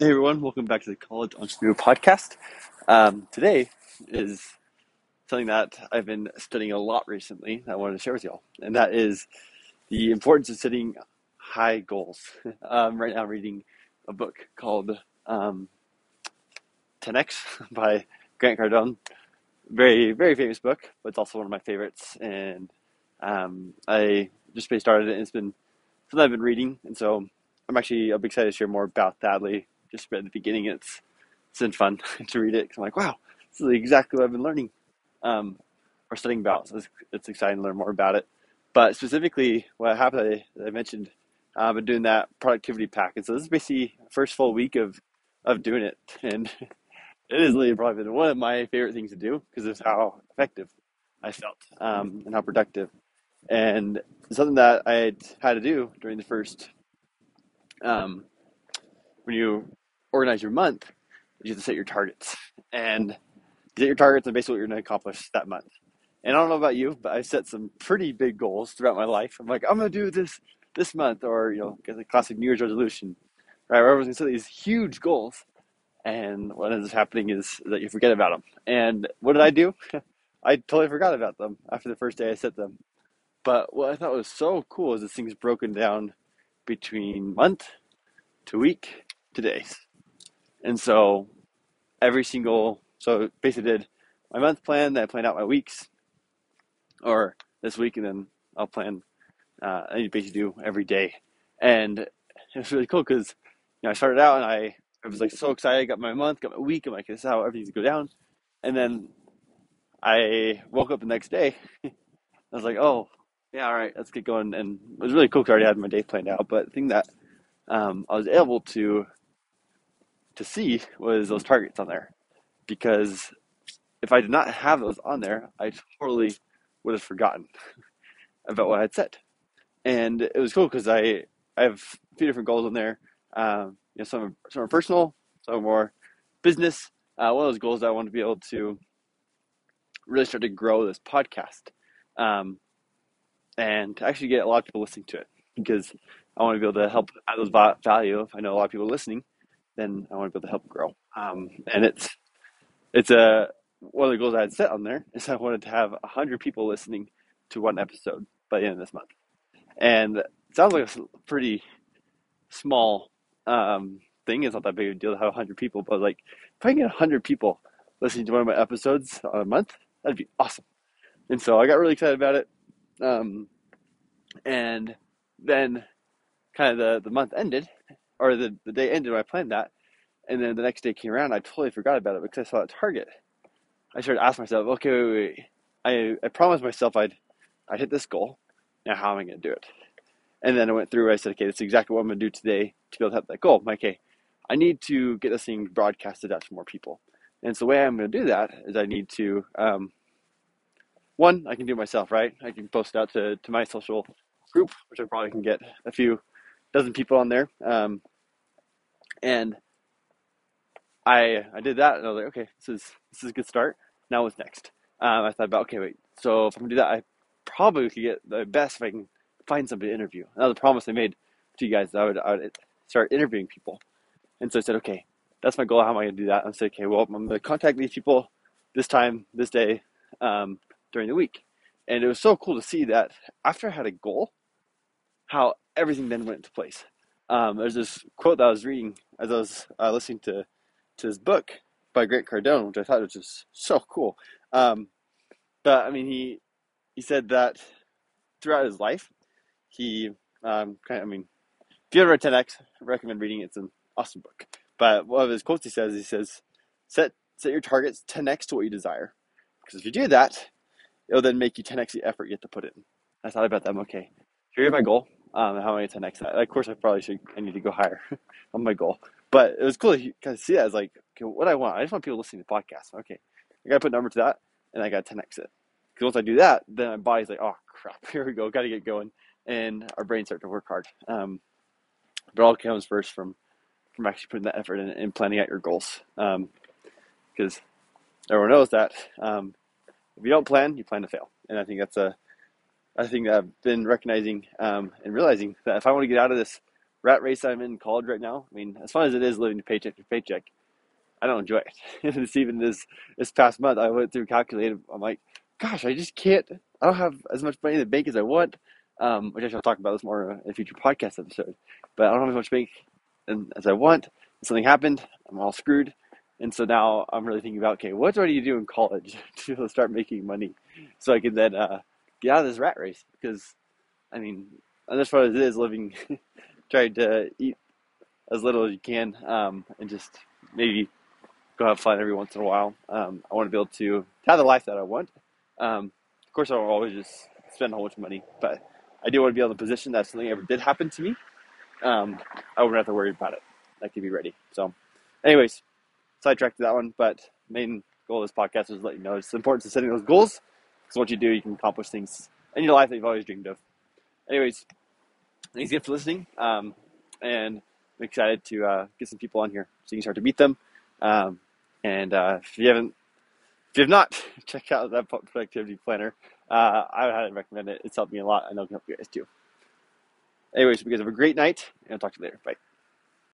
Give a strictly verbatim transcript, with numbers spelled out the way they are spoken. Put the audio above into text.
Hey everyone, welcome back to the College Entrepreneur Podcast. Um, today is something that I've been studying a lot recently that I wanted to share with y'all, and that is the importance of setting high goals. Um, right now I'm reading a book called um, ten X by Grant Cardone. Very, very famous book, but it's also one of my favorites, and um, I just basically started it, and it's been something I've been reading, and so I'm actually I'm excited to share more about that. Just read the beginning, and it's, it's been fun to read it, because I'm like, wow, this is exactly what I've been learning um, or studying about, so it's, it's exciting to learn more about it. But specifically, what happened, I, I mentioned, uh, I've been doing that productivity pack, and so this is basically the first full week of, of doing it, and it has really probably been one of my favorite things to do, because of how effective I felt um, and how productive, and something that I had to do during the first, um, when you organize your month, you have to set your targets, and get your targets and basically what you're going to accomplish that month. And I don't know about you, but I set some pretty big goals throughout my life. I'm like, I'm going to do this this month, or, you know, get the classic New Year's resolution, right? Where I was going to set these huge goals, and what ends up happening is that you forget about them. And what did I do? I totally forgot about them after the first day I set them. But what I thought was so cool is this thing's broken down between month to week to days. And so every single, so basically did my month plan, then I planned out my weeks, or this week, and then I'll plan, uh, I basically do every day. And it was really cool, because, you know, I started out and I, I was like so excited, I got my month, got my week, I'm like, this is how everything's going to go down. And then I woke up the next day, I was like, oh, yeah, all right, let's get going. And it was really cool, because I already had my day planned out, but the thing that um, I was able to to see was those targets on there, because if I did not have those on there, I totally would have forgotten about what I'd said. And it was cool, because I, I have a few different goals on there. Um, you know, some are, some are personal, some are more business. Uh, one of those goals that I want to be able to really start to grow this podcast, um, and actually get a lot of people listening to it, because I want to be able to help add those value. If I know a lot of people listening, then I want to be able to help grow. Um, and it's it's a, one of the goals I had set on there is I wanted to have one hundred people listening to one episode by the end of this month. And it sounds like a pretty small um, thing. It's not that big of a deal to have one hundred people, but like if I can get one hundred people listening to one of my episodes on a month, that'd be awesome. And so I got really excited about it. Um, and then kind of the, the month ended, or the, the day ended when I planned that, and then the next day came around, I totally forgot about it, because I saw that target. I started asking myself, okay, wait, wait, wait. I, I promised myself I'd I'd hit this goal, now how am I going to do it? And then I went through, I said, okay, that's exactly what I'm going to do today to be able to help that goal. I'm like, okay, I need to get this thing broadcasted out to more people. And so the way I'm going to do that is I need to, um, one, I can do it myself, right? I can post it out to, to my social group, which I probably can get a few dozen people on there, um, and I I did that, and I was like, okay, this is this is a good start. Now what's next? Um, I thought about, okay, wait, so if I'm gonna do that, I probably could get the best if I can find somebody to interview. Another promise I made to you guys, that I would I would start interviewing people, and so I said, okay, that's my goal. How am I gonna do that? And I said, okay, well, I'm gonna contact these people this time, this day, um, during the week, and it was so cool to see that after I had a goal, how everything then went into place. Um, there's this quote that I was reading as I was uh, listening to, to this book by Grant Cardone, which I thought was just so cool. Um, but I mean, he he said that throughout his life, he um, kind of, I mean, if you ever read ten X, I recommend reading it. It's an awesome book. But one of his quotes he says, he says, set set your targets ten X to what you desire. Because if you do that, it'll then make you ten X the effort you have to put in. I thought about that. I'm okay. Here's my goal. Um, how am I going to ten X that? Of course, I probably should, I need to go higher on my goal. But it was cool to kind of see that. I was like, okay, what I want, I just want people listening to the podcast. Okay, I got to put a number to that, and I got to ten X it. Because once I do that, then my body's like, oh, crap, here we go, got to get going. And our brains start to work hard. Um, but it all comes first from, from actually putting that effort in and planning out your goals. Because um, everyone knows that um, if you don't plan, you plan to fail. And I think that's a I think I've been recognizing um, and realizing that if I want to get out of this rat race I'm in college right now, I mean, as fun as it is living paycheck to paycheck, I don't enjoy it. It's even this this past month, I went through calculated. I'm like, gosh, I just can't. I don't have as much money in the bank as I want, um, which I shall talk about this more in a future podcast episode. But I don't have as much bank as I want. Something happened. I'm all screwed. And so now I'm really thinking about, okay, what do I need to do in college to start making money so I can then uh, get out of this rat race? Because, I mean, as far as it is, living, trying to eat as little as you can um, and just maybe go have fun every once in a while. Um, I want to be able to have the life that I want. Um, of course, I don't always just spend a whole bunch of money, but I do want to be in the position that if something ever did happen to me, um, I wouldn't have to worry about it. I could be ready. So, anyways. Sidetracked to that one, but main goal of this podcast is to let you know it's important to setting those goals, because once you do, you can accomplish things in your life that you've always dreamed of. Anyways, thanks again for listening, um, and I'm excited to uh, get some people on here so you can start to meet them. Um, and uh, if you haven't, if you've not, check out that productivity planner. Uh, I would highly recommend it. It's helped me a lot. I know it can help you guys too. Anyways, you guys have a great night, and I'll talk to you later. Bye.